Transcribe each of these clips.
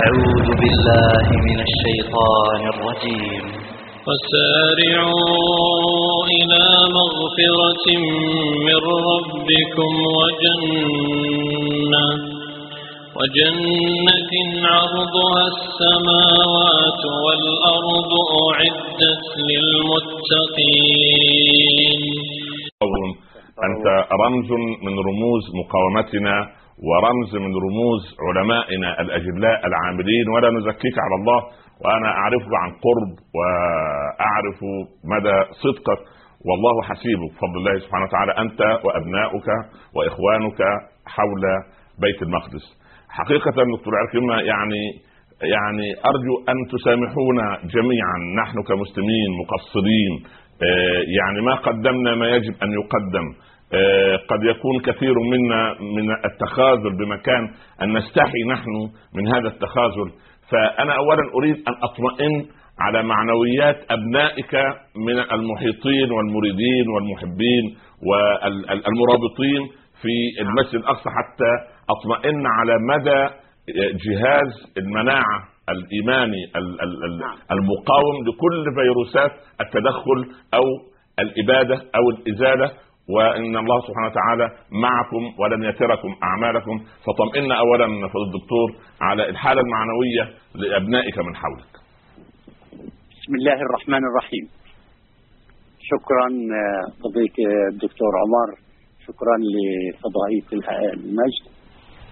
أعوذ بالله من الشيطان الرجيم. وسارعوا إلى مغفرة من ربكم وجنة عرضها السماوات والأرض أعدت للمتقين. أنت رمز من رموز مقاومتنا ورمز من رموز علمائنا الأجلاء العاملين، ولا نزكيك على الله، وأنا أعرفه عن قرب وأعرف مدى صدقك، والله حسيبك بفضل الله سبحانه وتعالى، أنت وأبنائك وإخوانك حول بيت المقدس. حقيقة دكتور عكرمة يعني أرجو أن تسامحونا جميعا، نحن كمسلمين مقصرين، يعني ما قدمنا ما يجب أن يقدم، قد يكون كثير منا من التخاذل بمكان أن نستحي نحن من هذا التخاذل. فأنا أولا أريد أن أطمئن على معنويات أبنائك من المحيطين والمريدين والمحبين والمرابطين في المسجد الأقصى، حتى أطمئن على مدى جهاز المناعة الإيماني المقاوم لكل فيروسات التدخل أو الإبادة أو الإزالة، وإن الله سبحانه وتعالى معكم ولن يتركم أعمالكم. فطمئن أولا فضل الدكتور على الحالة المعنوية لأبنائك من حولك. بسم الله الرحمن الرحيم. شكرا فضيلة الدكتور عمر، شكرا لفضائية المجد.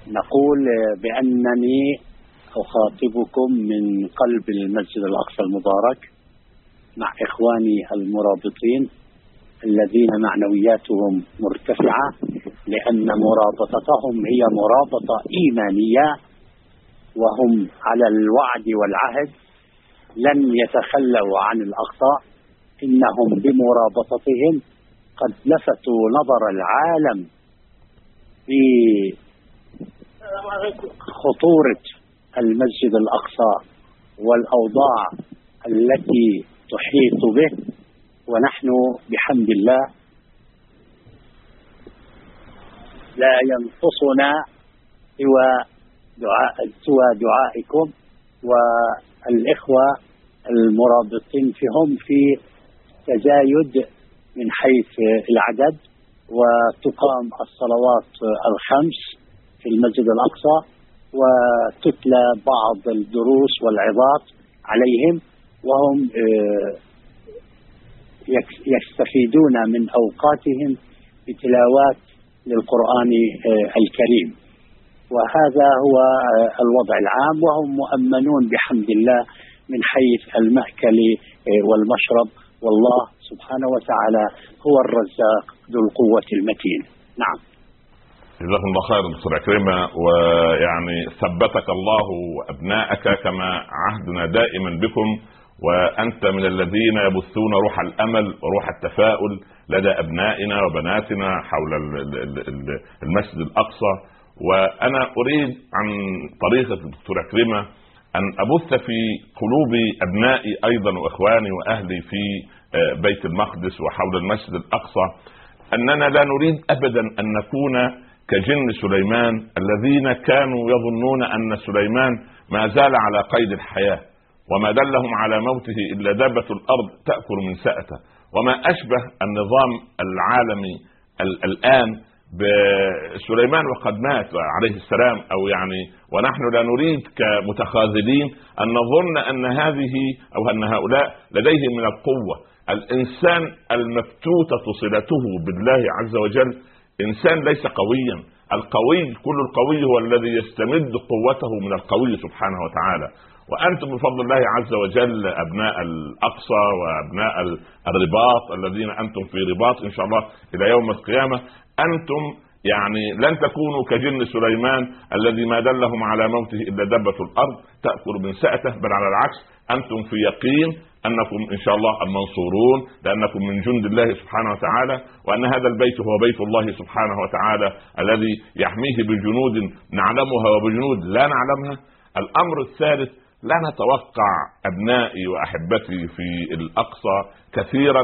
نقول بأنني أخاطبكم من قلب المسجد الأقصى المبارك مع إخواني المرابطين الذين معنوياتهم مرتفعة، لأن مرابطتهم هي مرابطة إيمانية، وهم على الوعد والعهد لن يتخلوا عن الأقصى. إنهم بمرابطتهم قد لفتوا نظر العالم في خطورة المسجد الأقصى والأوضاع التي تحيط به، ونحن بحمد الله لا ينقصنا سوى دعائكم والإخوة المرابطين فيهم في تزايد من حيث العدد، وتقام الصلوات الخمس في المسجد الأقصى، وتتلى بعض الدروس والعظات عليهم، وهم يستفيدون من أوقاتهم بتلاوات للقرآن الكريم. وهذا هو الوضع العام، وهم مؤمنون بحمد الله من حيث المأكل والمشرب، والله سبحانه وتعالى هو الرزاق ذو القوة المتين. نعم، جزاكم الله خير دكتور عكرمة، ويعني ثبتك الله وأبنائك كما عهدنا دائما بكم، وأنت من الذين يبثون روح الأمل وروح التفاؤل لدى أبنائنا وبناتنا حول المسجد الأقصى. وأنا أريد عن طريقة الدكتور عكرمة أن أبث في قلوب أبنائي أيضا وإخواني وأهلي في بيت المقدس وحول المسجد الأقصى أننا لا نريد أبدا أن نكون كجن سليمان الذين كانوا يظنون أن سليمان ما زال على قيد الحياة، وما دلهم على موته إلا دابة الأرض تأكل من سأته. وما أشبه النظام العالمي الآن بسليمان وقد مات عليه السلام، أو يعني ونحن لا نريد كمتخاذلين أن نظن أن هذه أو أن هؤلاء لديهم من القوة. الإنسان المفتوتة صلته بالله عز وجل إنسان ليس قويا، القوي كل القوي هو الذي يستمد قوته من القوي سبحانه وتعالى. وأنتم بفضل الله عز وجل أبناء الأقصى وأبناء الرباط الذين أنتم في رباط إن شاء الله إلى يوم القيامة، أنتم يعني لن تكونوا كجن سليمان الذي ما دلهم على موته إلا دبة الأرض تأكل من سأته، بل على العكس أنتم في يقين أنكم إن شاء الله المنصورون، لأنكم من جند الله سبحانه وتعالى، وأن هذا البيت هو بيت الله سبحانه وتعالى الذي يحميه بجنود نعلمها وبجنود لا نعلمها. الأمر الثالث، لا نتوقع أبنائي وأحبتي في الأقصى كثيرا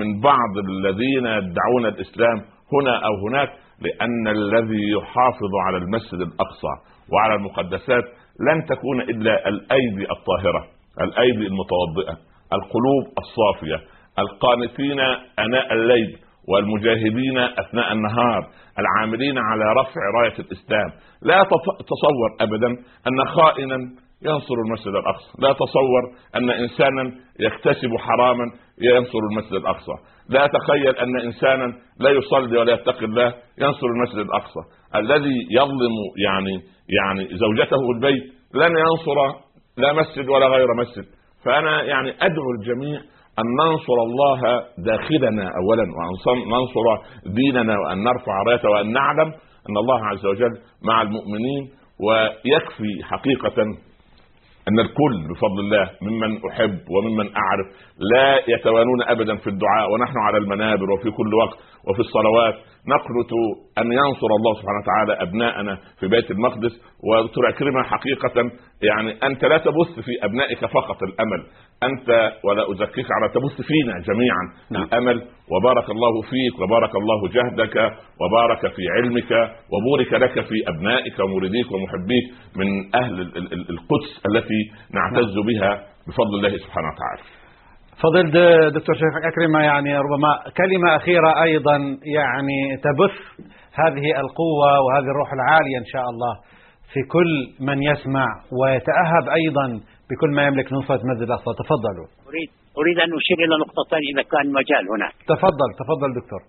من بعض الذين يدعون الإسلام هنا أو هناك، لأن الذي يحافظ على المسجد الأقصى وعلى المقدسات لن تكون إلا الأيدي الطاهرة، الأيدي المتوضئة، القلوب الصافية، القانتين أناء الليل والمجاهدين أثناء النهار، العاملين على رفع راية الإسلام. لا تصور أبدا أن خائنا ينصر المسجد الأقصى، لا تصور أن إنسانا يكتسب حراما ينصر المسجد الأقصى، لا تخيل أن إنسانا لا يصلي ولا يتقي الله ينصر المسجد الأقصى. الذي يظلم يعني زوجته بالبيت لن ينصر لا مسجد ولا غير مسجد. فأنا أدعو الجميع أن ننصر الله داخلنا أولا، وأن ننصر ديننا، وأن نرفع رايته، وأن نعلم أن الله عز وجل مع المؤمنين. ويكفي حقيقة أن الكل بفضل الله ممن أحب وممن أعرف لا يتوانون أبدا في الدعاء، ونحن على المنابر وفي كل وقت وفي الصلوات نقلت أن ينصر الله سبحانه وتعالى أبناءنا في بيت المقدس. وتركرمها حقيقة، أنت لا تبث في أبنائك فقط الأمل، أنت ولا أزكيك على تبث فينا جميعا الأمل. وبارك الله فيك، وبارك الله جهدك، وبارك في علمك، وبورك لك في أبنائك ومريديك ومحبيك من أهل القدس التي نعتز بها بفضل الله سبحانه وتعالى. فضل دكتور شيخ أكرم، ربما كلمة أخيرة أيضا تبث هذه القوة وهذه الروح العالية إن شاء الله في كل من يسمع ويتأهب أيضا بكل ما يملك نصرة مسجد الأقصى. تفضلوا. أريد أن أشير إلى نقطتين إذا كان مجال هناك. تفضل دكتور.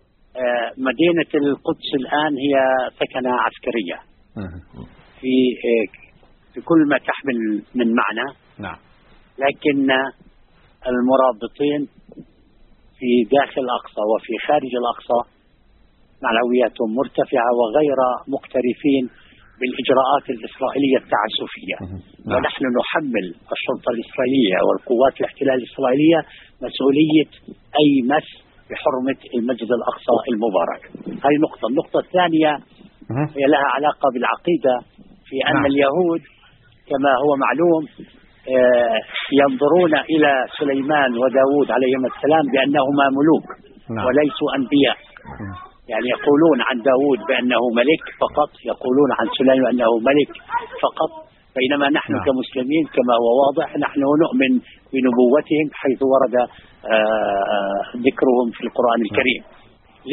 مدينة القدس الآن هي سكنة عسكرية في كل ما تحمل من معنى. نعم. لكن المرابطين في داخل الأقصى وفي خارج الأقصى معنوياتهم مرتفعة وغير مكترثين بالإجراءات الإسرائيلية التعسفية. ونحن نحمل الشرطة الإسرائيلية والقوات الاحتلال الإسرائيلية مسؤولية أي مس بحرمة المسجد الأقصى المبارك. هذه نقطة. النقطة الثانية هي لها علاقة بالعقيدة، في أن اليهود كما هو معلوم ينظرون إلى سليمان وداود عليهما السلام بأنهما ملوك وليسوا أنبياء. يقولون عن داود بأنه ملك فقط، يقولون عن سليمان أنه ملك فقط، بينما نحن كمسلمين كما هو واضح نحن نؤمن بنبوتهم حيث ورد ذكرهم في القرآن الكريم.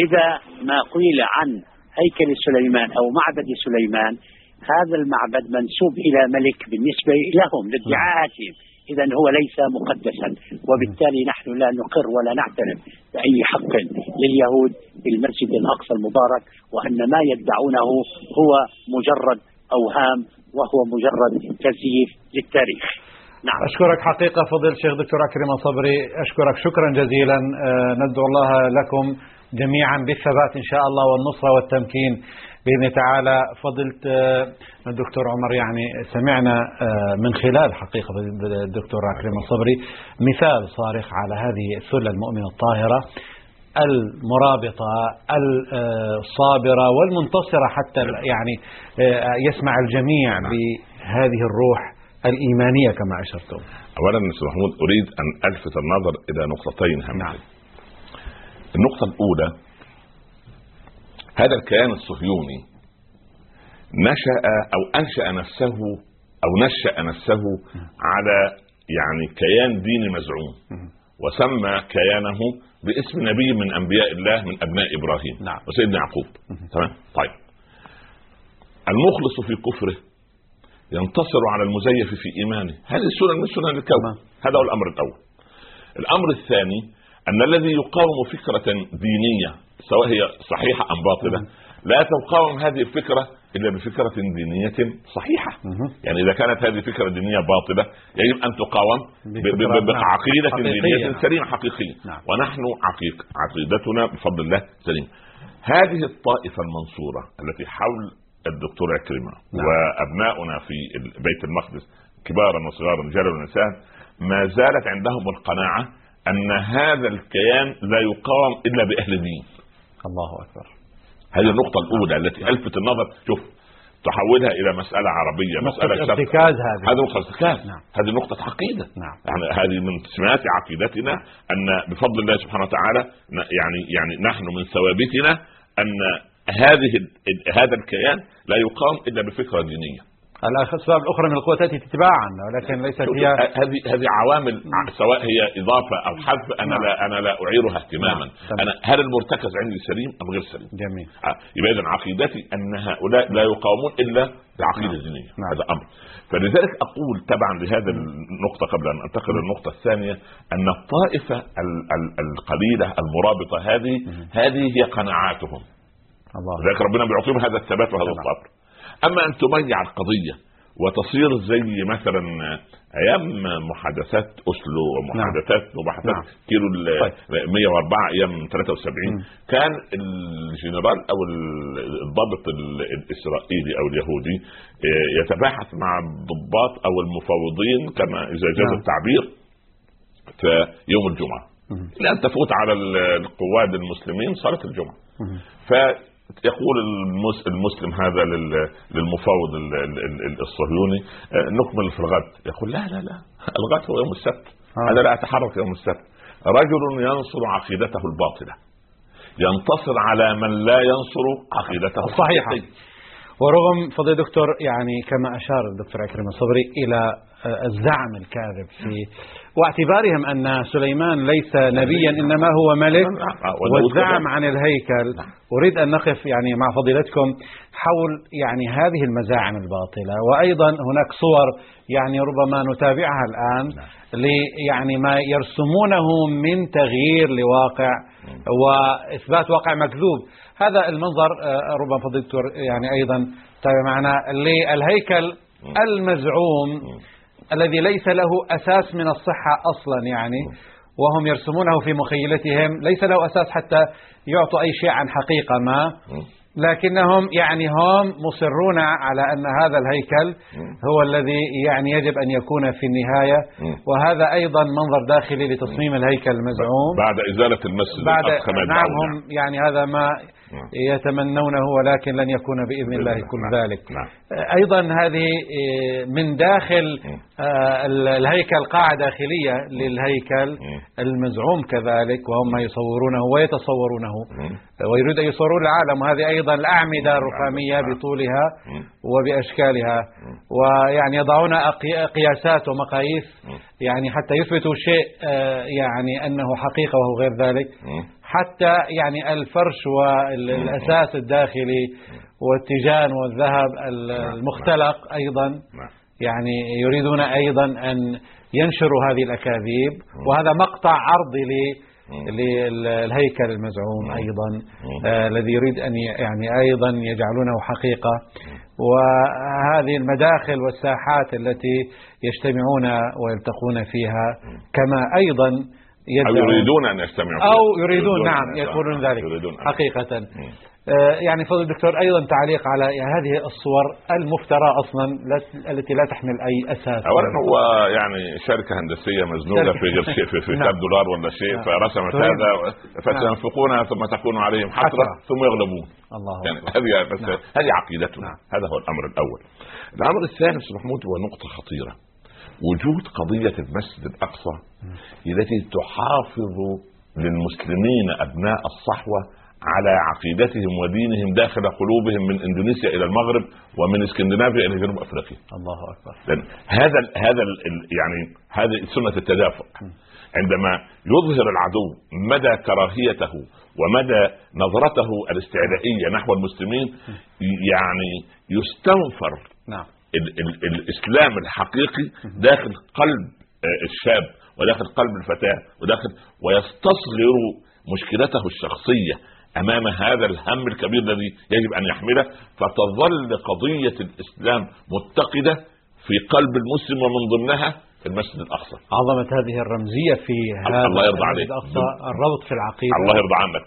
لذا ما قيل عن هيكل سليمان أو معبد سليمان، هذا المعبد منسوب إلى ملك بالنسبة لهم لادعاءاتهم، إذن هو ليس مقدسا، وبالتالي نحن لا نقر ولا نعترف بأي حق لليهود بالمسجد الأقصى المبارك، وأن ما يدعونه هو مجرد أوهام وهو مجرد تزييف للتاريخ. نعم. أشكرك حقيقة فضيلة الشيخ دكتور أكرم الصبري، أشكرك شكرا جزيلا. ندعو الله لكم جميعا بالثبات إن شاء الله والنصرة والتمكين بإذن تعالى. فضلت الدكتور عمر، سمعنا من خلال حقيقة الدكتور أكرم الصبري مثال صارخ على هذه الثلة المؤمنة الطاهرة المرابطة الصابرة والمنتصرة، حتى يسمع الجميع بهذه الروح الإيمانية كما أشرتم. أولا سيد محمود أريد أن ألفت النظر إلى نقطتين هامتين. نعم. النقطة الأولى، هذا الكيان الصهيوني نشأ نفسه على كيان ديني مزعوم، وسمى كيانه باسم نبي من أنبياء الله من أبناء إبراهيم. نعم. وسيدنا يعقوب. تمام. طيب، المخلص في كفره ينتصر على المزيف في إيمانه. هذه السنن من سنن الكون. هذا هو الأمر الأول. الأمر الثاني، أن الذي يقاوم فكرة دينية سواء هي صحيحة أم باطلة لا تقاوم هذه الفكرة إلا بفكرة دينية صحيحة. إذا كانت هذه فكرة دينية باطلة يجب أن تقاوم بعقيدة دينية سليمة حقيقية. نعم. ونحن عقيدتنا بفضل الله سليمة. هذه الطائفة المنصورة التي حول الدكتور عكرمة وأبناؤنا في بيت المقدس كبارا وصغارا رجالا ونساء ما زالت عندهم القناعة أن هذا الكيان لا يقاوم إلا بأهل دين. الله أكبر. هذه النقطة الأولى التي ألفت النظر. شوف، تحولها إلى مسألة عربية، مسألة ارتكاز. هذه نقطة ارتكاز. نعم. هذه نقطة عقيدة. نعم. هذه من سمات عقيدتنا. نعم. أن بفضل الله سبحانه وتعالى نحن من ثوابتنا أن هذا الكيان لا يقاوم إلا بفكرة دينية. الأسباب الأخرى من القوة تأتي تتباعا ولكن ليست هي هذه عوامل سواء هي إضافة أو حذف. أنا لا أعيرها اهتماما. أنا هل المرتكز عندي سليم أم غير سليم؟ جميل. يبقى إذن عقيدتي أن هؤلاء لا يقاومون إلا بعقيدة دينية. هذا أمر. فلذلك أقول تبعا لهذا النقطة قبل أن أنتقل للنقطة الثانية أن الطائفة القليلة المرابطة هذه هي قناعاتهم. لذلك ربنا بيعطيهم هذا الثبات وهذا الصبر. أما أن تميع القضية وتصير زي مثلا أيام محادثات أسلو ومحادثات وبحثات كيلو 104 أيام 73 كان الجنرال أو الضابط الإسرائيلي أو اليهودي يتباحث مع الضباط أو المفاوضين كما إذا جاز التعبير في يوم الجمعة لأن تفوت على القواد المسلمين صلاة الجمعة. يقول المسلم هذا للمفاوض الصهيوني نكمل في الغد. يقول لا الغد هو يوم السبت. أنا لا أتحرك يوم السبت. رجل ينصر عقيدته الباطلة ينتصر على من لا ينصر عقيدته الصحيحة. ورغم فضي دكتور يعني كما أشار الدكتور أكرم الصبري إلى الزعم الكاذب في واعتبارهم أن سليمان ليس نبيا إنما هو ملك والزعم عن الهيكل، أريد أن نقف يعني مع فضيلتكم حول يعني هذه المزاعم الباطلة. وأيضا هناك صور يعني ربما نتابعها الآن يعني ما يرسمونه من تغيير لواقع وإثبات واقع مكذوب. هذا المنظر ربما فضيلتكم يعني أيضا تابع معنا للهيكل المزعوم الذي ليس له أساس من الصحة أصلا يعني وهم يرسمونه في مخيلتهم ليس له أساس حتى يعطوا أي شيء عن حقيقة ما، لكنهم يعني هم مصرون على أن هذا الهيكل هو الذي يعني يجب أن يكون في النهاية. وهذا أيضا منظر داخلي لتصميم الهيكل المزعوم بعد إزالة المسجد الأقصى. نعم يعني هذا ما يتمنونه ولكن لن يكون بإذن الله كل ذلك. أيضا هذه من داخل الهيكل قاعدة داخلية للهيكل المزعوم كذلك وهم يصورونه ويتصورونه ويريد أن يصوروا العالم. وهذه أيضا الأعمدة الرقمية بطولها وبأشكالها ويعني يضعون قياسات ومقاييس يعني حتى يثبتوا شيء يعني أنه حقيقة وهو غير ذلك. حتى يعني الفرش والأساس الداخلي والتيجان والذهب المختلق أيضا يعني يريدون أيضا أن ينشروا هذه الأكاذيب. وهذا مقطع عرضي للهيكل المزعوم أيضا الذي يريد أن يعني أيضا يجعلونه حقيقة. وهذه المداخل والساحات التي يجتمعون ويلتقون فيها كما أيضا يريدون أن يجتمعوا أو يريدون نعم يقولون ذلك حقيقة. يعني فضل الدكتور أيضا تعليق على هذه الصور المفترى أصلا التي لا تحمل أي أساس. أولا هو يعني شركة هندسية مزنوقة في $3 ولا شيء فرسمت هذا فتنفقونها ثم تكون عليهم حسرة ثم يغلبون. يعني هذه عقيدتنا. هذا هو الأمر الأول. الأمر الثاني أستاذ محمود هو نقطة خطيرة وجود قضية المسجد الأقصى التي تحافظ للمسلمين أبناء الصحوة على عقيدتهم ودينهم داخل قلوبهم من إندونيسيا إلى المغرب ومن اسكندنافيا إلى جنوب أفريقيا. الله أكبر. لأن هذا يعني هذه سنة التدافع. عندما يظهر العدو مدى كراهيته ومدى نظرته الاستعدائية نحو المسلمين يعني يستنفر الإسلام الحقيقي داخل قلب الشاب وداخل قلب الفتاة ويستصغر مشكلته الشخصية أمام هذا الهم الكبير الذي يجب أن يحمله. فتظل قضية الإسلام متقدة في قلب المسلم ومن ضمنها المسجد الأقصى. عظمت هذه الرمزية في هذا المسجد الأقصى الربط في العقيدة. الله يرضى عنك.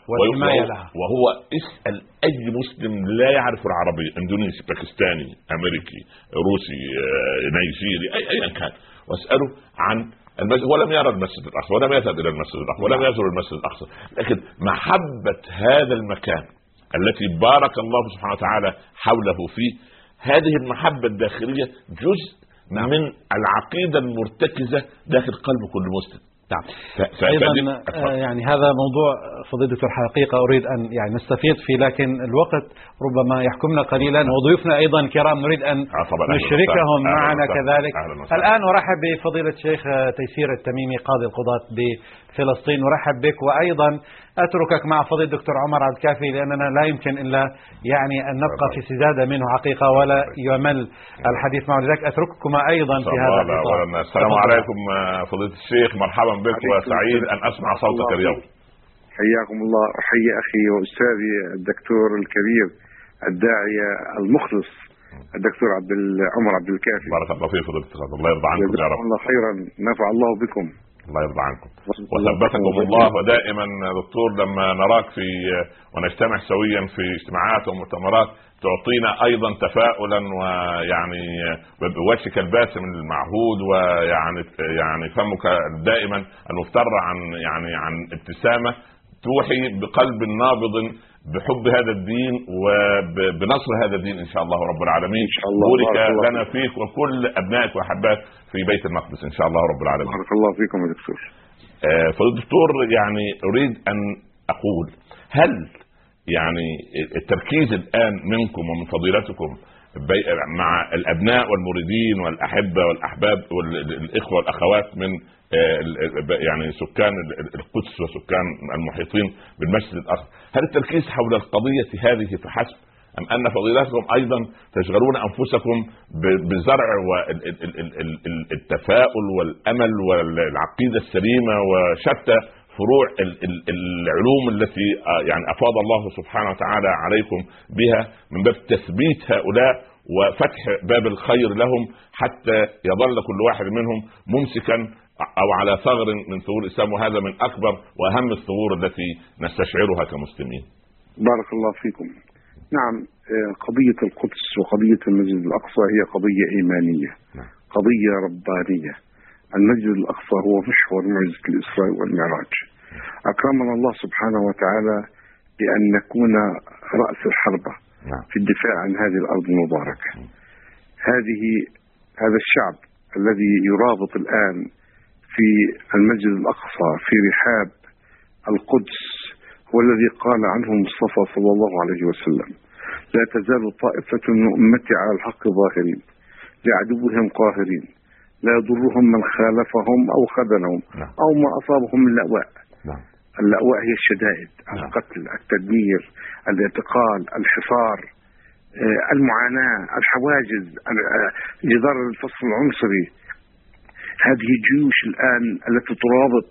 وهو اسأل أي مسلم لا يعرف العربية اندونيسي باكستاني أمريكي روسي نيجيري أي كان واسأله عن المسجد ولم يرى المسجد الأقصى ولم يذهب إلى المسجد الأقصى ولم يزور المسجد الأقصى. لكن محبة هذا المكان التي بارك الله سبحانه وتعالى حوله فيه هذه المحبة الداخلية جزء من العقيدة المرتكزة داخل قلب كل مسلم. نعم. أيضا يعني هذا موضوع فضيلة الحقيقة أريد أن يعني نستفيد فيه، لكن الوقت ربما يحكمنا قليلا، وضيوفنا أيضا كرام نريد أن نشركهم معنا كذلك. الآن أرحب بفضيلة الشيخ تيسير التميمي قاضي القضاة بفلسطين، أرحب بك، وأيضا أتركك مع فضيلة الدكتور عمر عبد الكافي، لأننا لا يمكن إلا يعني أن نبقى في سدادة منه حقيقة ولا يمل الحديث معه، لذلك أترككما أيضا في هذا الإطار. السلام عليكم فضيلة الشيخ، مرحبا بك وسعيد أن أسمع صوتك اليوم. حياكم الله، حيا أخي وأستاذي الدكتور الكبير الداعية المخلص الدكتور عمر عبد الكافي. بارك الله فيك فضيلة الشيخ، الله يرضى عنكم يا رب. الله خيرا، نفع الله بكم. الله يرضى عنكم وثبتكم الله. ودائما دكتور لما نراك في ونجتمع سويا في اجتماعات ومؤتمرات تعطينا ايضا تفاؤلا، ويعني وجهك الباسم المعهود ويعني فمك دائما المفتر عن ابتسامه توحي بقلب نابض بحب هذا الدين وبنصر هذا الدين ان شاء الله رب العالمين. بارك لنا فيك وكل ابنائك واحبائك في بيت المقدس ان شاء الله رب العالمين. بارك الله فيكم يا دكتور. فالدكتور يعني اريد ان اقول، هل يعني التركيز الان منكم ومن فضيلتكم مع الابناء والمريدين والاحبه والاحباب والاخوه والاخوات من يعني سكان القدس وسكان المحيطين بالمسجد الاقصى، هل التركيز حول القضيه هذه فحسب، ام ان فضيلتكم ايضا تشغلون انفسكم بزرع والتفاؤل والامل والعقيده السليمه وشتى فروع العلوم التي يعني أفاض الله سبحانه وتعالى عليكم بها، من باب تثبيت هؤلاء وفتح باب الخير لهم حتى يظل كل واحد منهم ممسكا أو على ثغر من ثغور الإسلام، وهذا من أكبر وأهم الثغور التي نستشعرها كمسلمين. بارك الله فيكم. نعم، قضية القدس وقضية المسجد الأقصى هي قضية إيمانية، قضية ربانية. المسجد الأقصى هو محور معجزة الإسراء والمعراج. أكرمنا الله سبحانه وتعالى بأن نكون رأس الحربة في الدفاع عن هذه الأرض المباركة. هذا الشعب الذي يرابط الآن في المسجد الأقصى في رحاب القدس هو الذي قال عنه المصطفى صلى الله عليه وسلم: لا تزال طائفة من أمتي على الحق ظاهرين لعدوهم قاهرين، لا يضرهم من خالفهم أو خذلهم أو ما أصابهم من لأواء. اللأواء هي الشدائد، القتل، التدمير، الاعتقال، الحصار، المعاناة، الحواجز، جدار الفصل العنصري. هذه جيوش الآن التي ترابط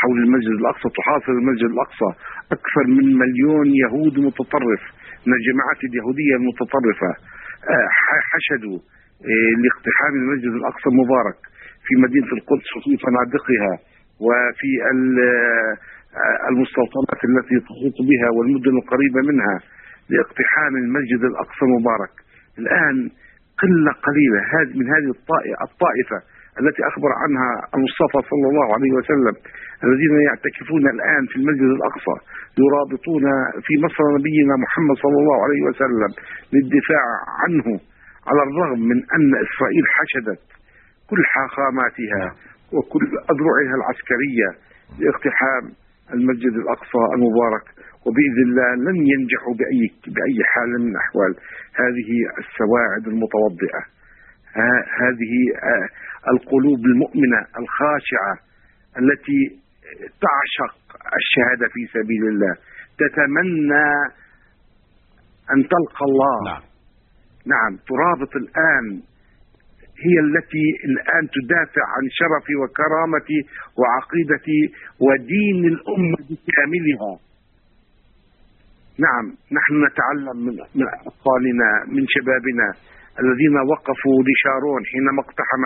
حول المسجد الأقصى، تحاصر المسجد الأقصى. أكثر من 1,000,000 يهود متطرف من الجماعات اليهودية المتطرفة حشدوا لاقتحام المسجد الأقصى المبارك في مدينة القدس وفي فنادقها وفي المستوطنات التي تحيط بها والمدن القريبة منها، لاقتحام المسجد الأقصى المبارك. الآن قلة قليلة من هذه الطائفة التي أخبر عنها المصطفى صلى الله عليه وسلم، الذين يعتكفون الآن في المسجد الأقصى، يرابطون في مصر نبينا محمد صلى الله عليه وسلم للدفاع عنه، على الرغم من أن إسرائيل حشدت كل حاخاماتها وكل أذرعها العسكرية لاقتحام المسجد الأقصى المبارك. وبإذن الله لن ينجحوا بأي حال من الأحوال. هذه السواعد المتوضئة، هذه القلوب المؤمنة الخاشعة التي تعشق الشهادة في سبيل الله، تتمنى أن تلقى الله. نعم، ترابط الآن، هي التي الآن تدافع عن شرفي وكرامتي وعقيدتي ودين الأمة بكاملها. نعم، نحن نتعلم من أطفالنا، من شبابنا الذين وقفوا لشارون حينما اقتحم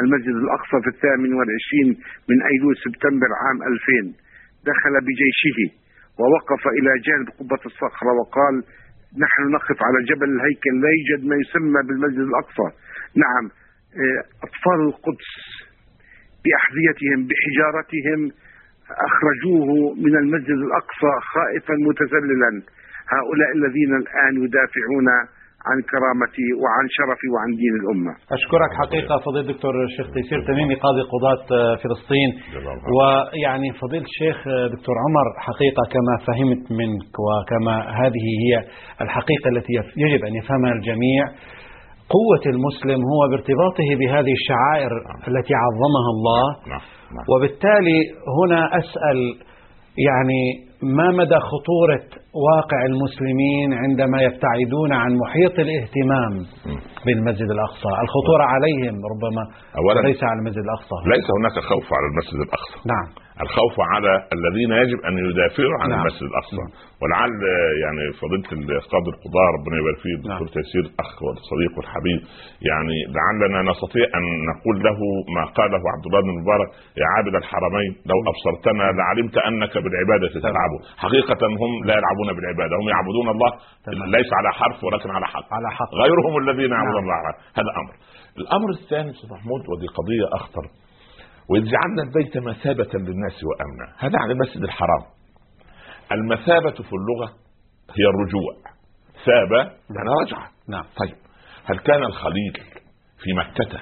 المسجد الأقصى في 28 من أيلول سبتمبر عام 2000. دخل بجيشه ووقف إلى جانب قبة الصخرة وقال: نحن نقف على جبل الهيكل، لا يوجد ما يسمى بالمسجد الأقصى. نعم، أطفال القدس بأحذيتهم بحجارتهم أخرجوه من المسجد الأقصى خائفا متذللا. هؤلاء الذين الآن يدافعون عن كرامتي وعن شرفي وعن دين الأمة. أشكرك حقيقة فضيلة الدكتور الشيخ تيسير التميمي قاضي قضاة فلسطين. ويعني فضيلة الشيخ دكتور عمر حقيقة كما فهمت منك وكما هذه هي الحقيقة التي يجب أن يفهمها الجميع، قوة المسلم هو بارتباطه بهذه الشعائر التي عظمها الله. وبالتالي هنا أسأل يعني ما مدى خطورة واقع المسلمين عندما يبتعدون عن محيط الاهتمام بالمسجد الأقصى؟ الخطورة عليهم ربما ليس على المسجد الأقصى، ليس هناك خوف على المسجد الأقصى. نعم، الخوف على الذين يجب أن يدافعوا عن المسجد الأقصى. ولعل يعني فضيلة القاضي القضاء ربنا يبارك فيه الدكتور تيسير الأخ والصديق والحبيب، يعني لعلنا نستطيع أن نقول له ما قاله عبد الله بن المبارك: يا عابد الحرمين لو أبصرتنا لعلمت أنك بالعبادة تلعبوا. حقيقة هم لا يلعبون بالعبادة، هم يعبدون الله ليس على حرف ولكن على حق، غيرهم الذين يعبدون الله. هذا أمر. الأمر الثاني أستاذ محمود، ودي قضية أخطر: وإذ جعلنا البيت مثابة للناس وأمنا. هذا عن المسجد الحرام. المثابة في اللغة هي الرجوع، ثابة يعني رجع. نعم. طيب، هل كان الخليل في مكة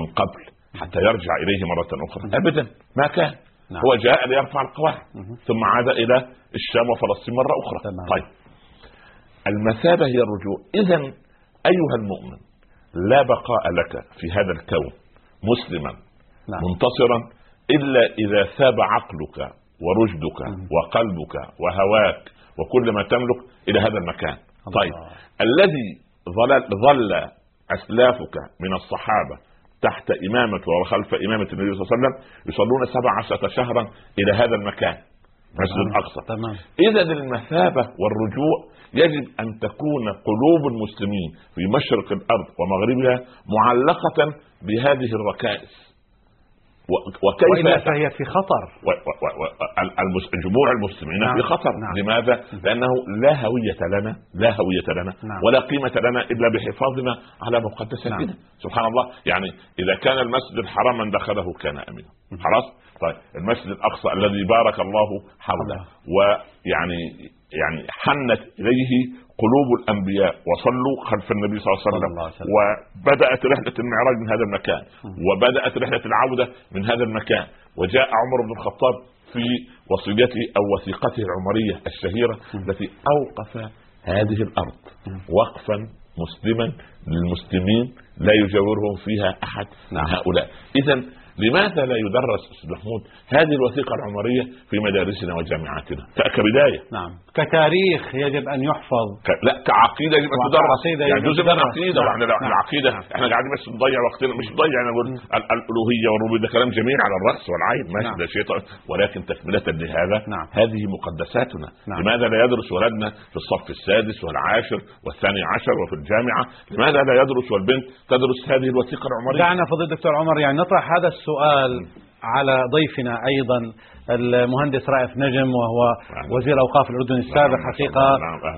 من قبل حتى يرجع إليه مرة أخرى؟ أبدا ما كان. نعم. هو جاء ليرفع القواعد ثم عاد إلى الشام وفلسطين مرة أخرى. نعم. طيب، المثابة هي الرجوع. إذن أيها المؤمن لا بقاء لك في هذا الكون مسلما منتصرا إلا إذا ثاب عقلك ورشدك وقلبك وهواك وكل ما تملك إلى هذا المكان. طيب، الذي ظل أسلافك من الصحابة تحت إمامة وخلف إمامة النبي صلى الله عليه وسلم يصلون 17 شهرا إلى هذا المكان مسجد الأقصى. إذا المثابة والرجوع يجب أن تكون قلوب المسلمين في مشرق الأرض ومغربها معلقة بهذه الركائز. وإلا فهي في خطر. جموع المسلمين في خطر. نعم. لماذا؟ لأنه لا هوية لنا، لا هوية لنا. نعم. ولا قيمة لنا إلا بحفاظنا على مقدساتنا. نعم. سبحان الله، يعني إذا كان المسجد الحرام من دخله كان أمنا. خلاص. طيب، المسجد الأقصى الذي بارك الله حوله ويعني حنت إليه قلوب الأنبياء وصلوا خلف النبي صلى الله عليه وسلم، وبدأت رحلة المعراج من هذا المكان، وبدأت رحلة العودة من هذا المكان. وجاء عمر بن الخطاب في وصيته أو وثيقته العمرية الشهيرة التي أوقف هذه الأرض وقفا مسلما للمسلمين لا يجاورهم فيها أحد من هؤلاء. إذن لماذا لا يدرس أستاذ محمود هذه الوثيقة العمرية في مدارسنا وجامعاتنا كبداية؟ نعم، كتاريخ يجب أن يحفظ، لا كعقيدة يجب أن تدرس. يعني جزء من العقيدة. نعم. العقيدة احنا قاعدين بس نضيع وقتنا، مش نضيع، انا بقول الألوهية والربوبية ده كلام جميل على الرأس والعين، ماشي ده شيء طيب. ولكن تكملة لهذا، هذه مقدساتنا. لماذا لا يدرس ولدنا في الصف السادس والعاشر والثاني عشر وفي الجامعة؟ لماذا لا يدرس والبنت تدرس هذه الوثيقة العمرية؟ دعنا فضيلة الدكتور عمر يعني نطرح هذا السؤال على ضيفنا أيضا المهندس رائف نجم، وهو وزير أوقاف الأردن السابق حقيقة،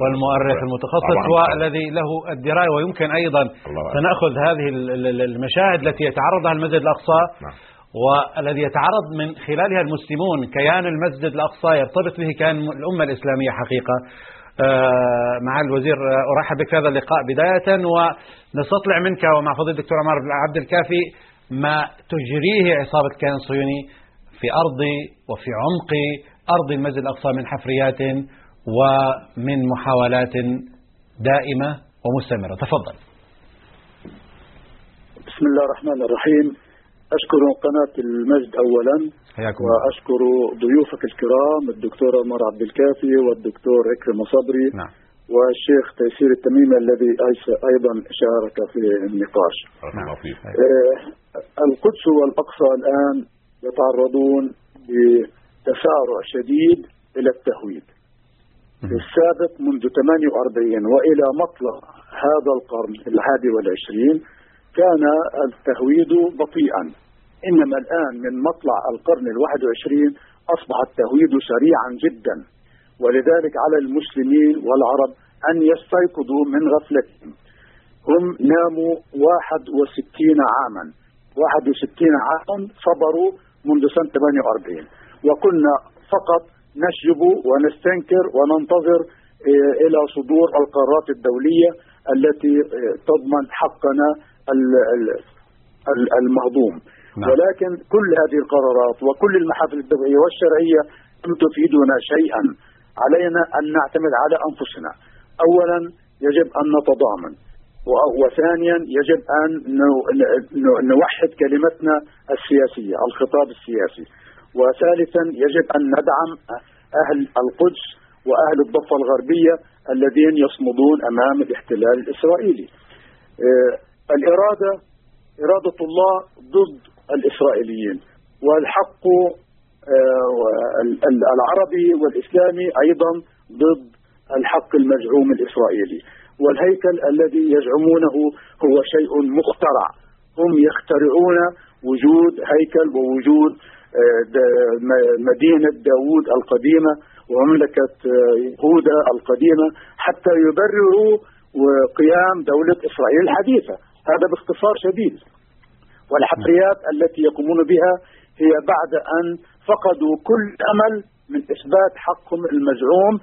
والمؤرخ المتخصص والذي له الدراية، ويمكن أيضا سنأخذ هذه المشاهد التي يتعرضها المسجد الأقصى والذي يتعرض من خلالها المسلمون. كيان المسجد الأقصى يرتبط به كيان الأمة الإسلامية حقيقة. مع الوزير أرحب بك في هذا اللقاء بداية، ونستطلع منك ومع فضيلة الدكتور عمر عبد الكافي ما تجريه عصابة الكيان الصهيوني في أرضي وفي عمق أرض المسجد الأقصى من حفريات ومن محاولات دائمة ومستمرة. تفضل. بسم الله الرحمن الرحيم. أشكر قناة المجد أولا، وأشكر ضيوفك الكرام الدكتور عمر عبد الكافي والدكتور أكرم الصبري. نعم. والشيخ تيسير التميمي الذي أيضا شارك في النقاش. القدس والأقصى الآن يتعرضون بتسارع شديد إلى التهويد. السابق منذ 48 وإلى مطلع هذا القرن 21 كان التهويد بطيئا، إنما الآن من مطلع القرن 21 أصبح التهويد سريعا جدا. ولذلك على المسلمين والعرب أن يستيقظوا من غفلتهم. هم ناموا 61 عاما، 61 عاما صبروا منذ سنة 48، وكنا فقط نشجب ونستنكر وننتظر إلى صدور القرارات الدولية التي تضمن حقنا المهضوم. ولكن كل هذه القرارات وكل المحافل الدولية والشرعية لم تفيدنا شيئا. علينا أن نعتمد على أنفسنا. أولا يجب أن نتضامن، وثانيا يجب أن نوحد كلمتنا السياسية، الخطاب السياسي، وثالثا يجب أن ندعم أهل القدس وأهل الضفة الغربية الذين يصمدون أمام الاحتلال الإسرائيلي. الإرادة إرادة الله ضد الإسرائيليين، والحق العربي والإسلامي أيضا ضد الحق المزعوم الإسرائيلي. والهيكل الذي يزعمونه هو شيء مخترع، هم يخترعون وجود هيكل ووجود مدينة داود القديمة ومملكة يهودا القديمة حتى يبرروا قيام دولة إسرائيل الحديثة. هذا باختصار شديد. والحفريات التي يقومون بها هي بعد أن فقدوا كل أمل من إثبات حقهم المزعوم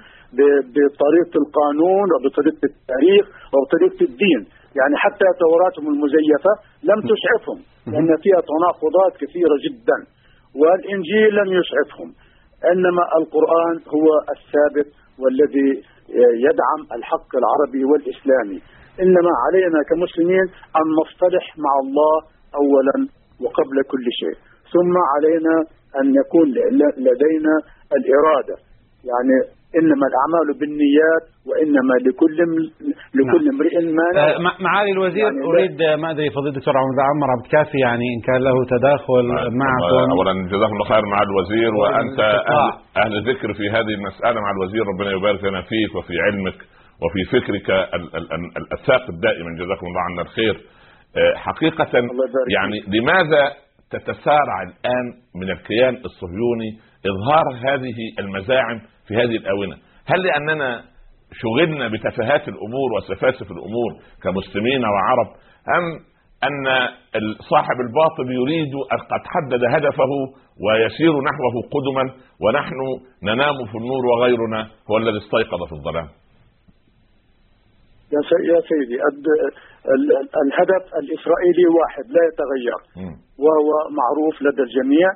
بطريقة القانون وبطريقة التاريخ وبطريقة الدين. يعني حتى توراتهم المزيفة لم تسعفهم لأن فيها تناقضات كثيرة جدا، والإنجيل لم يسعفهم، إنما القرآن هو الثابت والذي يدعم الحق العربي والإسلامي. إنما علينا كمسلمين أن نصطلح مع الله أولا وقبل كل شيء، ثم علينا أن يكون لدينا الإرادة. يعني إنما الأعمال بالنيات وإنما لكل امرئ ما. معالي الوزير، يعني أريد ما أدري فضيلة الدكتور عمر عبد الكافي يعني إن كان له تداخل معكم. أولا جزاكم الله خير مع الوزير، وأنت أهل ذكر في هذه المسألة مع الوزير. ربنا يبارك لنا فيك وفي علمك وفي فكرك الثاقب دائما، جزاكم الله عنا الخير. حقيقة يعني لماذا تتسارع الآن من الكيان الصهيوني إظهار هذه المزاعم في هذه الآونة؟ هل لأننا شغلنا بتفاهات الأمور وسفاسف الأمور كمسلمين وعرب، أم أن صاحب الباطل يريد أن قد حدد هدفه ويسير نحوه قدما ونحن ننام في النور وغيرنا هو الذي استيقظ في الظلام؟ يا سيدي، الهدف الإسرائيلي واحد لا يتغير وهو معروف لدى الجميع،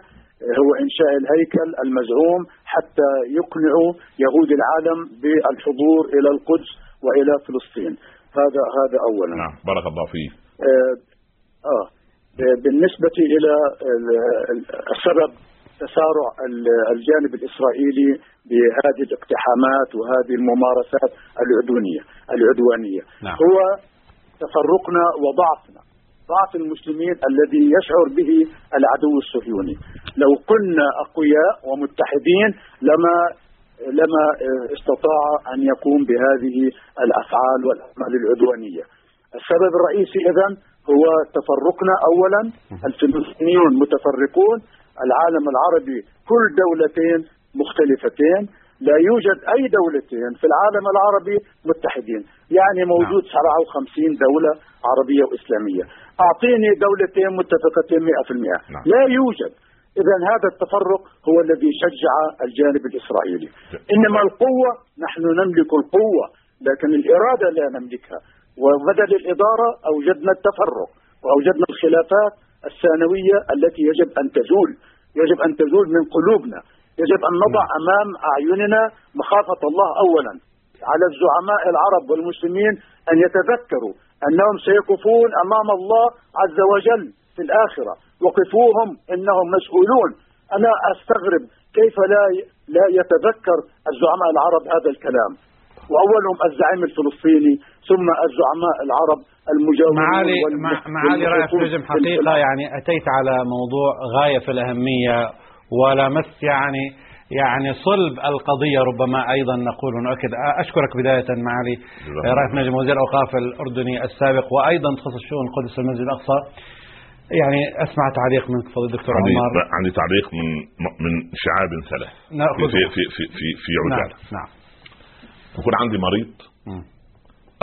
هو إنشاء الهيكل المزعوم حتى يقنع يهود العالم بالحضور إلى القدس وإلى فلسطين. هذا أولا. نعم، بارك الله فيك. بالنسبة إلى السبب تسارع الجانب الإسرائيلي بهذه الاقتحامات وهذه الممارسات العدوانية، نعم، هو تفرقنا وضعفنا، ضعف المسلمين الذي يشعر به العدو الصهيوني. لو كنا أقوياء ومتحدين لما استطاع أن يقوم بهذه الأفعال والأعمال العدوانية. السبب الرئيسي إذن هو تفرقنا أولا، الفلسطينيون متفرقون، العالم العربي كل دولتين مختلفتين، لا يوجد أي دولتين في العالم العربي متحدين. يعني موجود 57 دولة عربية وإسلامية، أعطيني دولتين متفقتين 100%، لا يوجد. إذن هذا التفرق هو الذي شجع الجانب الإسرائيلي. إنما القوة، نحن نملك القوة لكن الإرادة لا نملكها، وبدل الإدارة أوجدنا التفرق وأوجدنا الخلافات الثانوية التي يجب أن تزول، يجب أن تزول من قلوبنا. يجب أن نضع أمام أعيننا مخافة الله أولا. على الزعماء العرب والمسلمين أن يتذكروا أنهم سيقفون أمام الله عز وجل في الآخرة، وقفوهم إنهم مسؤولون. أنا أستغرب كيف لا يتذكر الزعماء العرب هذا الكلام، وأولهم الزعيم الفلسطيني ثم الزعماء العرب المجاورين. معالي رائف نجم، حقيقة يعني أتيت على موضوع غاية في الأهمية ولمس يعني صلب القضية، ربما أيضا نقول ونؤكد. أشكرك بداية معالي رائف نجم، وزير أوقاف الأردني السابق وأيضا تخصص شؤون القدس والمسجد الأقصى. يعني أسمع تعليق منك فضيلة الدكتور عمر. عندي تعليق من شعاب ثلاث في عجالة. نعم. يكون عندي مريض،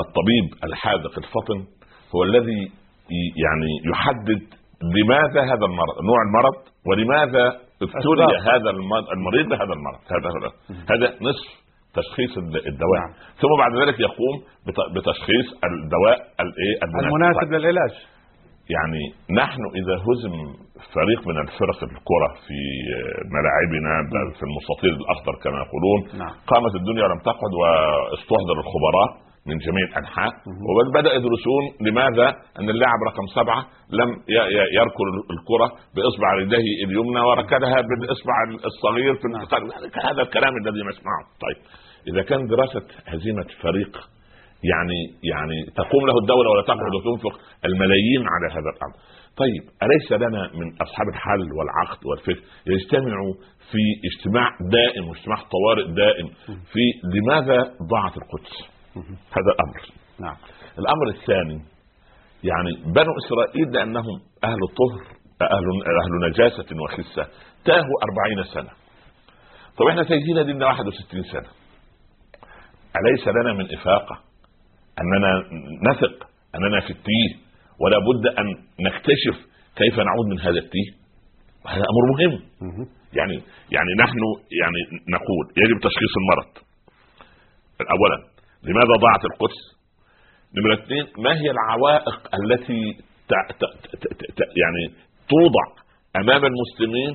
الطبيب الحاذق الفطن هو الذي يعني يحدد لماذا هذا المرض، نوع المرض، ولماذا ابتلي هذا المريض بهذا المرض. هذا نصف تشخيص الدواء. نعم. ثم بعد ذلك يقوم بتشخيص الدواء المناسب للعلاج. يعني نحن إذا هزم فريق من الفرق الكرة في ملاعبنا في المستطيل الأخضر كما يقولون، نعم. قامت الدنيا لم تقعد، واستحضر الخبراء من جميع الأنحاء وبدأ يدرسون لماذا أن اللاعب رقم 7 لم يركل الكرة بإصبع رجله اليمنى وركلها بالإصبع الصغير في النقاط. هذا الكلام الذي نسمعه. طيب إذا كان دراسة هزيمة فريق يعني تقوم له الدولة ولا تقعد وتنفق الملايين على هذا الأمر، طيب أليس لنا من أصحاب الحل والعقد والفكر يجتمعوا في اجتماع دائم واجتماع طوارئ دائم في لماذا ضاعت القدس؟ هذا الأمر. نعم. الأمر الثاني يعني بنو إسرائيل لأنهم أهل طهر أهل نجاسة وخسة تاهوا 40 سنة. طب إحنا تايهين دينا 61 سنة. أليس لنا من إفاقة أننا نثق أننا في التيه ولا بد أن نكتشف كيف نعود من هذا التيه؟ هذا أمر مهم. يعني نحن نقول يجب تشخيص المرض أولا. لماذا ضاعت القدس؟ نمرة 2، ما هي العوائق التي توضع أمام المسلمين؟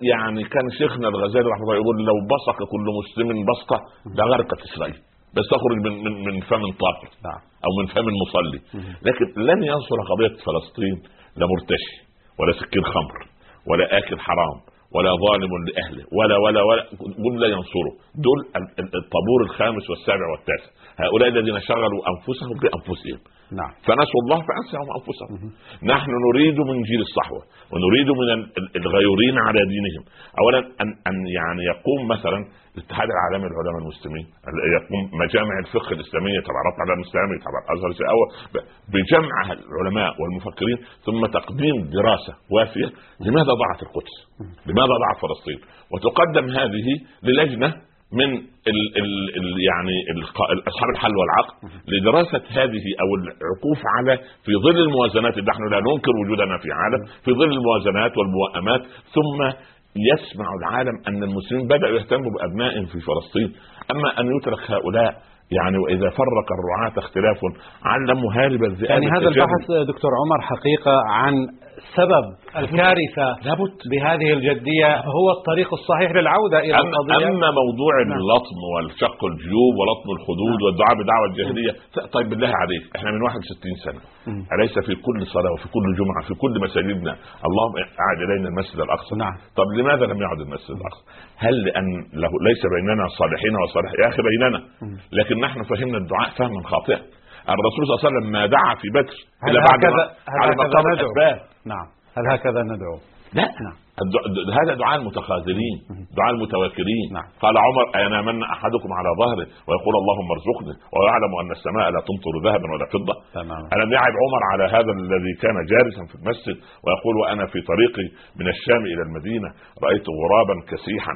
لأن كان شيخنا الغزالي رحمه الله يقول لو بصق كل مسلم بصقة لغرقت إسرائيل، بس تخرج من فم طائر أو من فم المصلي. لكن لن ينصر قضية فلسطين لا مرتشي ولا سكين خمر ولا آكل حرام ولا ظالم لأهله ولا دول لا ينصروا. دول الطابور 5 و7 و8، هؤلاء الذين شغلوا أنفسهم بأنفسهم. نعم. فنسوا الله فأنساهم أنفسهم. نحن نريد من جيل الصحوة ونريد من الغيورين على دينهم أولا أن يقوم مثلا الاتحاد العالمي للعلماء المسلمين، يقوم مجامع الفقه الإسلامية تبع رابطة العالم الإسلامي تبع الأزهر الأول بجمع العلماء والمفكرين ثم تقديم دراسة وافية لماذا ضاعت القدس، لماذا ضاعت فلسطين، وتقدم هذه للجنة من أصحاب الحل والعقد لدراسة هذه أو العقوف على في ظل الموازنات اللي نحن لا ننكر وجودنا في عالم، في ظل الموازنات والموائمات. ثم يسمع العالم أن المسلمين بدأوا يهتموا بأبنائهم في فلسطين. أما أن يترك هؤلاء وإذا فرق الرعاة اختلاف علم هارب الذئاب. هذا البحث دكتور عمر حقيقة عن سبب الكارثة بهذه الجدية هو الطريق الصحيح للعودة إلى القضية. أما موضوع اللطم والشق الجيوب ولطم الخدود والدعاء بدعوة الجاهلية، طيب بالله عليك احنا من 61 سنة أليس في كل صلاة وفي كل جمعة في كل مساجدنا اللهم اعد إلينا المسجد الأقصى؟ نعم. طب لماذا لم يعد المسجد الأقصى؟ هل لأن ليس بيننا صالحين وصالح يا أخي بيننا، لكن نحن فهمنا الدعاء فهما خاطئا. الرسول صلى الله عليه وسلم ما دعا في بدر إلى بعد على مقام الأسباب. نعم. هل هكذا ندعو؟ لا. نعم. هذا دعاء المتخاذلين، دعاء المتواكلين. نعم. قال عمر أنا من أحدكم على ظهره ويقول اللهم ارزقني ويعلم أن السماء لا تمطر ذهبا ولا فضة. ألم يعب عمر على هذا الذي كان جالسا في المسجد ويقول وأنا في طريقي من الشام إلى المدينة رأيت غرابا كسيحا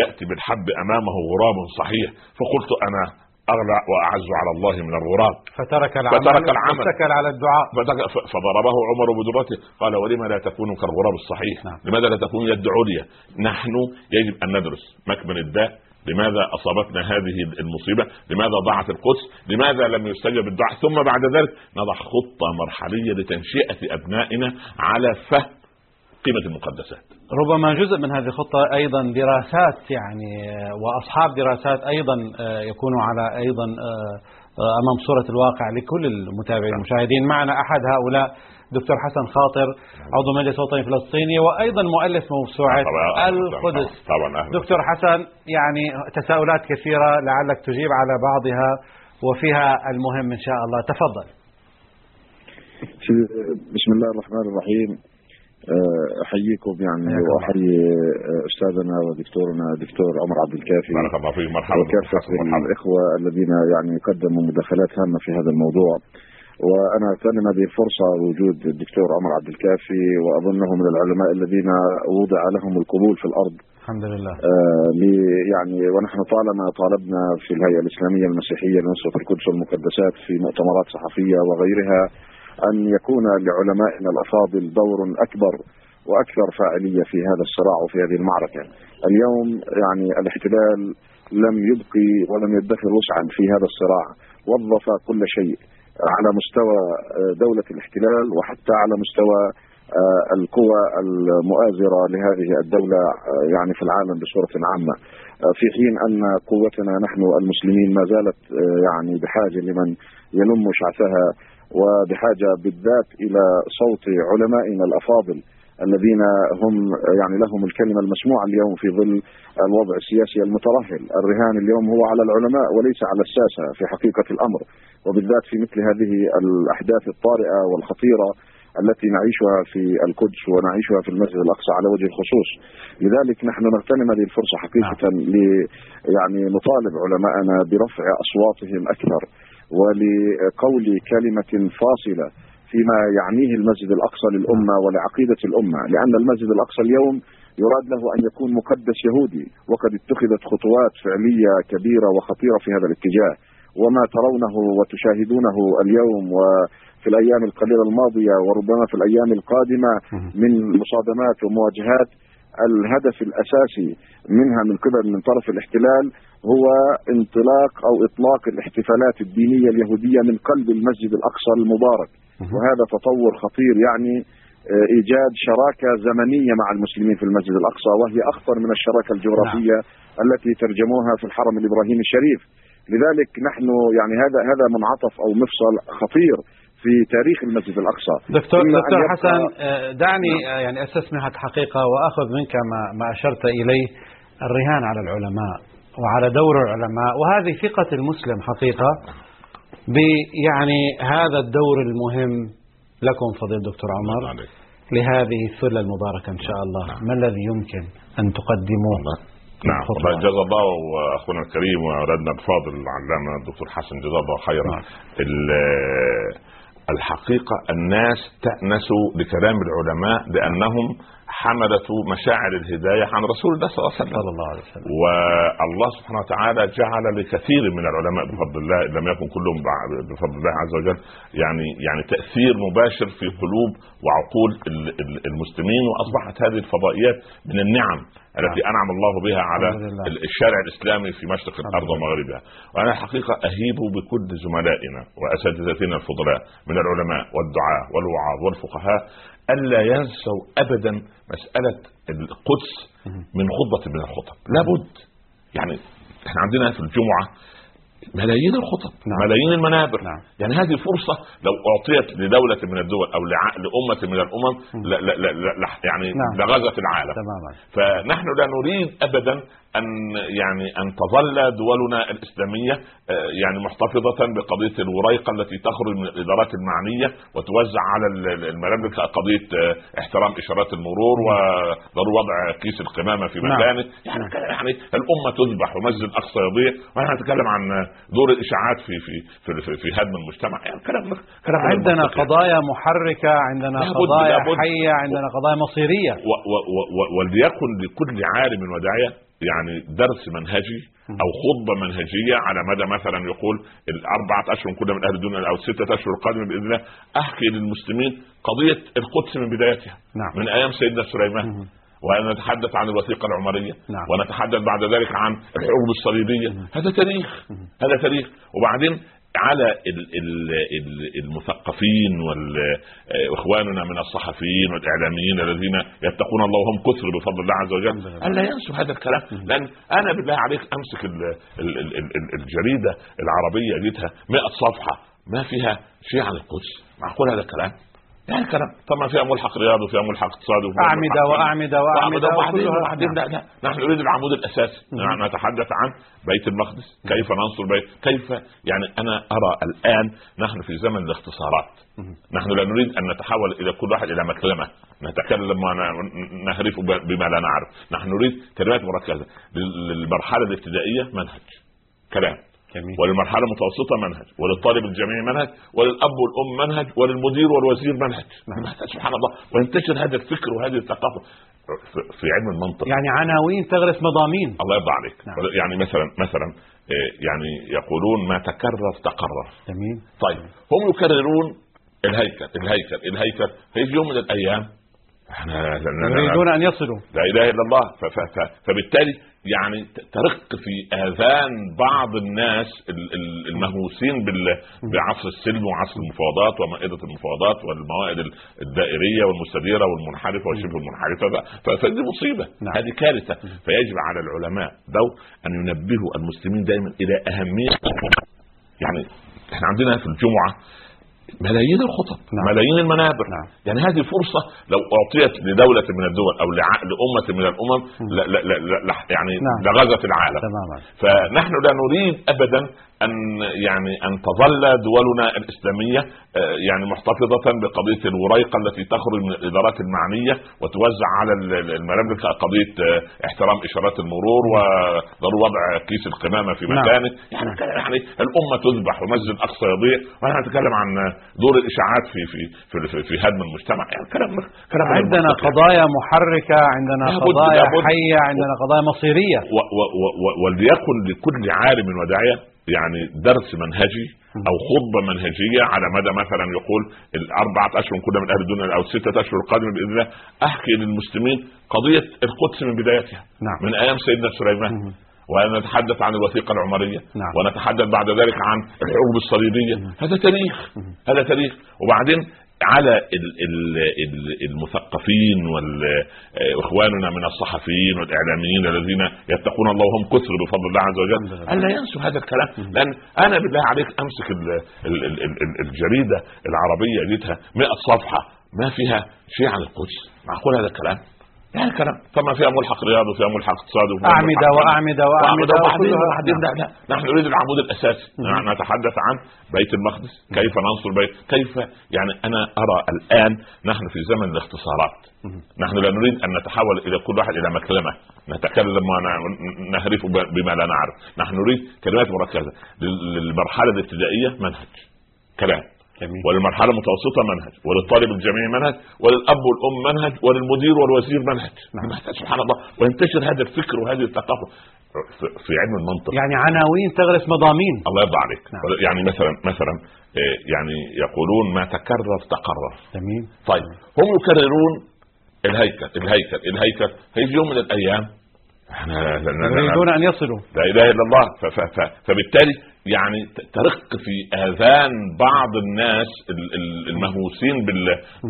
يأتي بالحب أمامه غراب صحيح فقلت أنا أغلى وأعز على الله من الغراب فترك العمل واتكل على الدعاء فضربه عمر بدرته. قال ولما لا تكون كالغراب الصحيح؟ نعم. لماذا لا تكون يد عليا؟ نحن يجب أن ندرس مكمن الداء. لماذا أصابتنا هذه المصيبة؟ لماذا ضاعت القدس؟ لماذا لم يستجب الدعاء؟ ثم بعد ذلك نضع خطة مرحلية لتنشئة أبنائنا على فهم قيمة المقدسات. ربما جزء من هذه الخطة أيضا دراسات وأصحاب دراسات أيضا يكونوا على أيضا أمام صورة الواقع لكل المتابعين المشاهدين. معنا أحد هؤلاء دكتور حسن خاطر عضو مجلس وطني فلسطيني وأيضا مؤلف موسوعة القدس. دكتور حسن تساؤلات كثيرة لعلك تجيب على بعضها وفيها المهم إن شاء الله، تفضل. بسم الله الرحمن الرحيم. أحييكم وأحيي أستاذنا ودكتورنا دكتور عمر عبد الكافي وكافة الإخوة الذين قدموا مداخلات هامة في هذا الموضوع. وأنا أغتنم هذه الفرصة وجود الدكتور عمر عبد الكافي وأظنه من العلماء الذين وضع لهم القبول في الأرض الحمد لله. ونحن طالما طالبنا في الهيئة الإسلامية المسيحية لنصرة القدس والمقدسات في مؤتمرات صحفية وغيرها أن يكون لعلمائنا الأفاضل دور أكبر وأكثر فاعلية في هذا الصراع وفي هذه المعركة. اليوم الاحتلال لم يبقي ولم يدخر وسعا في هذا الصراع، وظف كل شيء على مستوى دولة الاحتلال وحتى على مستوى القوى المؤازرة لهذه الدولة يعني في العالم بصورة عامة، في حين أن قوتنا نحن المسلمين ما زالت يعني بحاجة لمن يلم شعثها، وبحاجة بالذات إلى صوت علمائنا الأفاضل الذين هم يعني لهم الكلمة المسموعة اليوم في ظل الوضع السياسي المترهل. الرهان اليوم هو على العلماء وليس على الساسة في حقيقة الأمر، وبالذات في مثل هذه الأحداث الطارئة والخطيرة التي نعيشها في القدس ونعيشها في المسجد الأقصى على وجه الخصوص. لذلك نحن نغتنم هذه الفرصة حقيقة يعني نطالب علماءنا برفع أصواتهم أكثر ولقول كلمة فاصلة فيما يعنيه المسجد الأقصى للأمة ولعقيدة الأمة، لأن المسجد الأقصى اليوم يراد له أن يكون مقدس يهودي، وقد اتخذت خطوات فعلية كبيرة وخطيرة في هذا الاتجاه، وما ترونه وتشاهدونه اليوم وفي الأيام القليلة الماضية وربما في الأيام القادمة من مصادمات ومواجهات، الهدف الأساسي منها من قبل من طرف الاحتلال هو انطلاق أو إطلاق الاحتفالات الدينية اليهودية من قلب المسجد الأقصى المبارك، وهذا تطور خطير يعني إيجاد شراكة زمنية مع المسلمين في المسجد الأقصى، وهي أخطر من الشراكة الجغرافية التي ترجموها في الحرم الإبراهيمي الشريف. لذلك نحن يعني هذا منعطف أو مفصل خطير في تاريخ المسجد الأقصى. دكتور حسن، دعني يعني أستسمحك حقيقة وأخذ منك ما أشرت إليه، الرهان على العلماء وعلى دور العلماء، وهذه ثقة المسلم حقيقة بيعني هذا الدور المهم لكم فضيلة الدكتور عمر لهذه الثلة المباركة إن شاء الله. ما الذي يمكن أن تقدموه؟ والله جزا الله أخونا الكريم وأولادنا الفاضل العلامة الدكتور حسن جزا الله خيرا. الحقيقة الناس تأنسوا بكلام العلماء لأنهم حملة مشاعر الهداية عن رسول الله صلى الله عليه وسلم، والله سبحانه وتعالى جعل لكثير من العلماء بفضل الله لم يكن كلهم بفضل الله عز وجل يعني تأثير مباشر في قلوب وعقول المسلمين، وأصبحت هذه الفضائيات من النعم التي أنعم الله بها على الشارع الإسلامي في مشرق الأرض ومغربها. وأنا الحقيقة أهيب بكل زملائنا وأساتذتنا الفضلاء من العلماء والدعاة والوعاظ والفقهاء ألا ينسوا أبدا مسألة القدس من خطبة من الخطب، لابد. يعني احنا عندنا في الجمعة ملايين الخطب، ملايين المنابر، يعني هذه فرصة لو أعطيت لدولة من الدول أو لأمة من الأمم يعني لغزت العالم. فنحن لا نريد أبدا أن يعني أن تظل دولنا الإسلامية يعني محتفظة بقضية الوريقة التي تخرج من الإدارات المعنية وتوزع على الملابس قضية احترام إشارات المرور وضرورة وضع كيس القمامة في مكانه. يعني الأمة تذبح ومسجد الأقصى يضيع، ونحن نتكلم عن دور الإشاعات في هدم المجتمع. يعني كلام عندنا قضايا محركة، عندنا قضايا حية، عندنا قضايا مصيرية، وليكن لكل عالم وداعية يعني درس منهجي أو خطبة منهجية على مدى مثلا يقول 4 أشهر كنا من أهل الدنيا أو 6 أشهر القادمة بإذن الله أحكي للمسلمين قضية القدس من بدايتها، من أيام سيدنا سليمان، ونتحدث عن الوثيقة العمرية، ونتحدث بعد ذلك عن الحروب الصليبية. هذا تاريخ، هذا تاريخ. وبعدين على المثقفين واخواننا من الصحفيين والاعلاميين الذين يتقون الله وهم كثر بفضل الله عز وجل ان لا ينسوا هذا الكلام، لان انا بالله عليك امسك الجريده العربيه جيتها 100 صفحه ما فيها شيء عن القدس، معقول هذا الكلام؟ يعني كلام طبعا فيها ملحق رياضي وفيها ملحق اقتصادي وأعمدة. لا نحن نريد العمود الأساسي. نحن نتحدث عن بيت المقدس، كيف ننصر بيت، كيف يعني أنا أرى الآن نحن في زمن الاختصارات. نحن لا نريد أن نتحول إلى كل واحد إلى مكلمة نتكلم ونهرف بما لا نعرف. نحن نريد كلمات مركزة للمرحلة الابتدائية، منهج كلام، وللمرحلة المتوسطة منهج، وللطالب الجامعي منهج، وللأب والأم منهج، وللمدير والوزير منهج. سبحان الله. وينتشر هذا الفكر وهذه الثقافة في علم المنطق، يعني عناوين تغرس مضامين. الله يرضى عليك. يعني مثلا يعني يقولون ما تكرر تقرر. جميل. طيب هم يكررون الهيكل في يوم من الأيام يريدون أن يصلوا لا إله إلا الله. فبالتالي يعني ترق في آذان بعض الناس المهووسين بعصر السلم وعصر المفاوضات ومائدة المفاوضات والموائد الدائرية والمستديرة والمنحرفة وشبه المنحرفة. فهذه مصيبة، هذه كارثة. فيجب على العلماء أن ينبهوا المسلمين دائما إلى أهمية، يعني احنا عندنا في الجمعة ملايين الخطب، ملايين المنابر، يعني هذه فرصة لو أعطيت لدولة من الدول أو لأمة من الأمم يعني لغزت العالم. فنحن لا نريد أبدا أن يعني أن تظل دولنا الإسلامية يعني محتفظة بقضية الوريقة التي تخرج من الإدارات المعنية وتوزع على المملكة قضية احترام إشارات المرور وضرورة وضع كيس القمامة في مكانه. يعني الأمة تذبح ومسجد الأقصى يضيع، وأنا أتكلم عن دور الإشاعات في في في في هدم المجتمع. يعني كلام عندنا قضايا محركة، عندنا قضايا حية، عندنا قضايا مصيرية. وليكن لكل عالم وداعية يعني درس منهجي أو خطبة منهجية على مدى مثلا يقول 4 أشهر كنا من أهل الدنيا أو 6 أشهر القادمة بإذن الله أحكي للمسلمين قضية القدس من بدايتها، من أيام سيدنا سليمان، ونتحدث عن الوثيقة العمرية، ونتحدث بعد ذلك عن الحروب الصليبية. هذا تاريخ، هذا تاريخ. وبعدين على المثقفين واخواننا من الصحفيين والاعلاميين الذين يتقون الله هم كثر بفضل الله عز وجل ان لا ينسوا هذا الكلام. لان انا بالله عليك امسك الجريده العربيه ليتها 100 صفحه ما فيها شيء عن القدس، معقول هذا الكلام؟ يعني كلام طبعا فيها ملحق رياض وفيها ملحق اقتصاد وأعمدة وأعمدة وأعمدة وأعمدة. نحن نريد العمود الأساسي، نحن نتحدث عن بيت المقدس، كيف ننصر بيت، كيف يعني أنا أرى الآن نحن في زمن الاختصارات، نحن لا نريد أن نتحول إلى كل واحد إلى مكلمة نتكلم ونهرف بما لا نعرف. نحن نريد كلمات مركزة. للمرحلة الابتدائية منهج كلام، وللمرحلة المتوسطة منهج، وللطالب الجامعي منهج، وللأب والأم منهج، وللمدير والوزير منهج. سبحان الله. وينتشر هذا الفكر وهذه الثقافة في علم المنطق، يعني عناوين تغرس مضامين. الله يرضى عليك. يعني مثلا يعني يقولون ما تكرر تقرر. تمام. طيب هم يكررون الهيكل. هيجي يوم من الأيام يريدون أن يصلوا لا إله إلا الله. فبالتالي يعني ترق في آذان بعض الناس المهووسين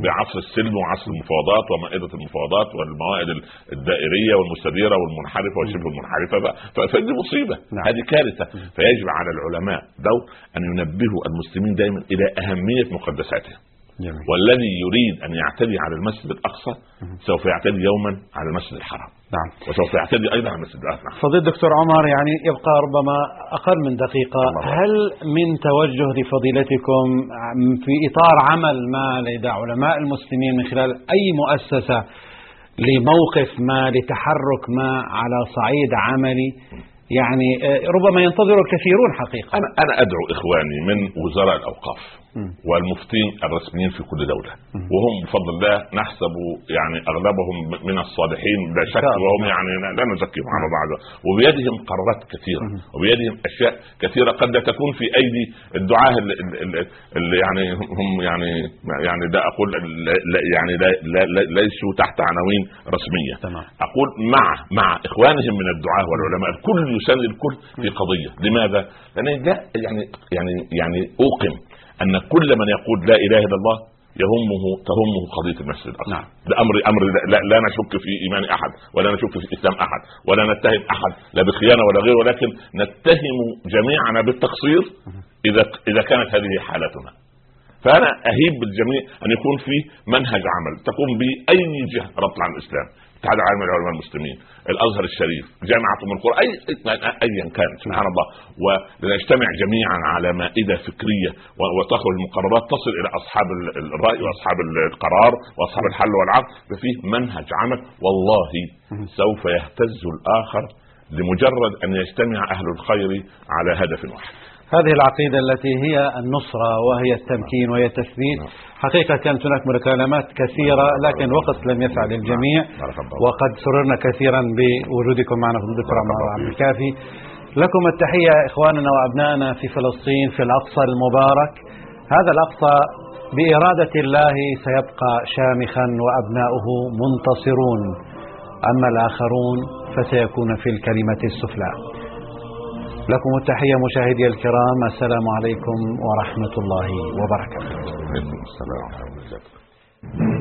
بعصر السلم وعصر المفاوضات ومائدة المفاوضات والموائد الدائرية والمستديرة والمنحرفة وشبه المنحرفة. فهذه مصيبة، هذه كارثة. فيجب على العلماء أن ينبهوا المسلمين دائما إلى أهمية مقدساتهم. والذي يريد أن يعتدي على المسجد الأقصى سوف يعتدي يوما على المسجد الحرام، وسوف يعتدي أيضا على المسجد الأقصى. فضيلة الدكتور عمر، يعني يبقى ربما أقل من دقيقة، هل من توجه لفضيلتكم في إطار عمل ما لدى علماء المسلمين من خلال أي مؤسسة لموقف ما، لتحرك ما على صعيد عملي، يعني ربما ينتظر الكثيرون حقيقة؟ أنا أدعو إخواني من وزراء الأوقاف والمفتين الرسميين في كل دولة، وهم بفضل الله نحسب يعني أغلبهم من الصالحين لا شك، وهم يعني لا نزكيهم على بعض، وبيدهم قرارات كثيرة وبيدهم أشياء كثيرة قد لا تكون في أيدي الدعاة اللي يعني هم يعني لا أقول يعني لا ليسوا تحت عناوين رسمية. أقول مع إخوانهم من الدعاة والعلماء الكل يساند الكل في قضية. لماذا؟ لأن يعني أوقم أن كل من يقول لا إله إلا الله تهمه قضية المسجد الأقصى. ده أمر لا نشك في إيمان أحد، ولا نشك في إسلام أحد، ولا نتهم أحد لا بخيانة ولا غير، ولكن نتهم جميعنا بالتقصير إذا كانت هذه حالتنا. فأنا أهيب بالجميع أن يكون في منهج عمل تقوم به أي جهة ربط عن الإسلام، الاتحاد العالمي لعلماء المسلمين، الأزهر الشريف، جامعة أم القرى، أيا كان، سبحان الله، ولنجتمع جميعا على مائدة فكرية وتخرج المقررات تصل إلى أصحاب الرأي وأصحاب القرار وأصحاب الحل والعقد. ففيه منهج عمل، والله سوف يهتز الآخر لمجرد أن يجتمع أهل الخير على هدف واحد. هذه العقيدة التي هي النصرة وهي التمكين وهي التثبيت. حقيقة كانت هناك مكالمات كثيرة، لكن الوقت لم يسع للجميع، وقد سررنا كثيرا بوجودكم معنا في الدكتور عمر عبد الكافي. لكم التحية إخواننا وأبنائنا في فلسطين، في الأقصى المبارك. هذا الأقصى بإرادة الله سيبقى شامخا وأبناؤه منتصرون. أما الآخرون فسيكون في الكلمة السفلى. لكم التحية مشاهدي الكرام، السلام عليكم ورحمة الله وبركاته.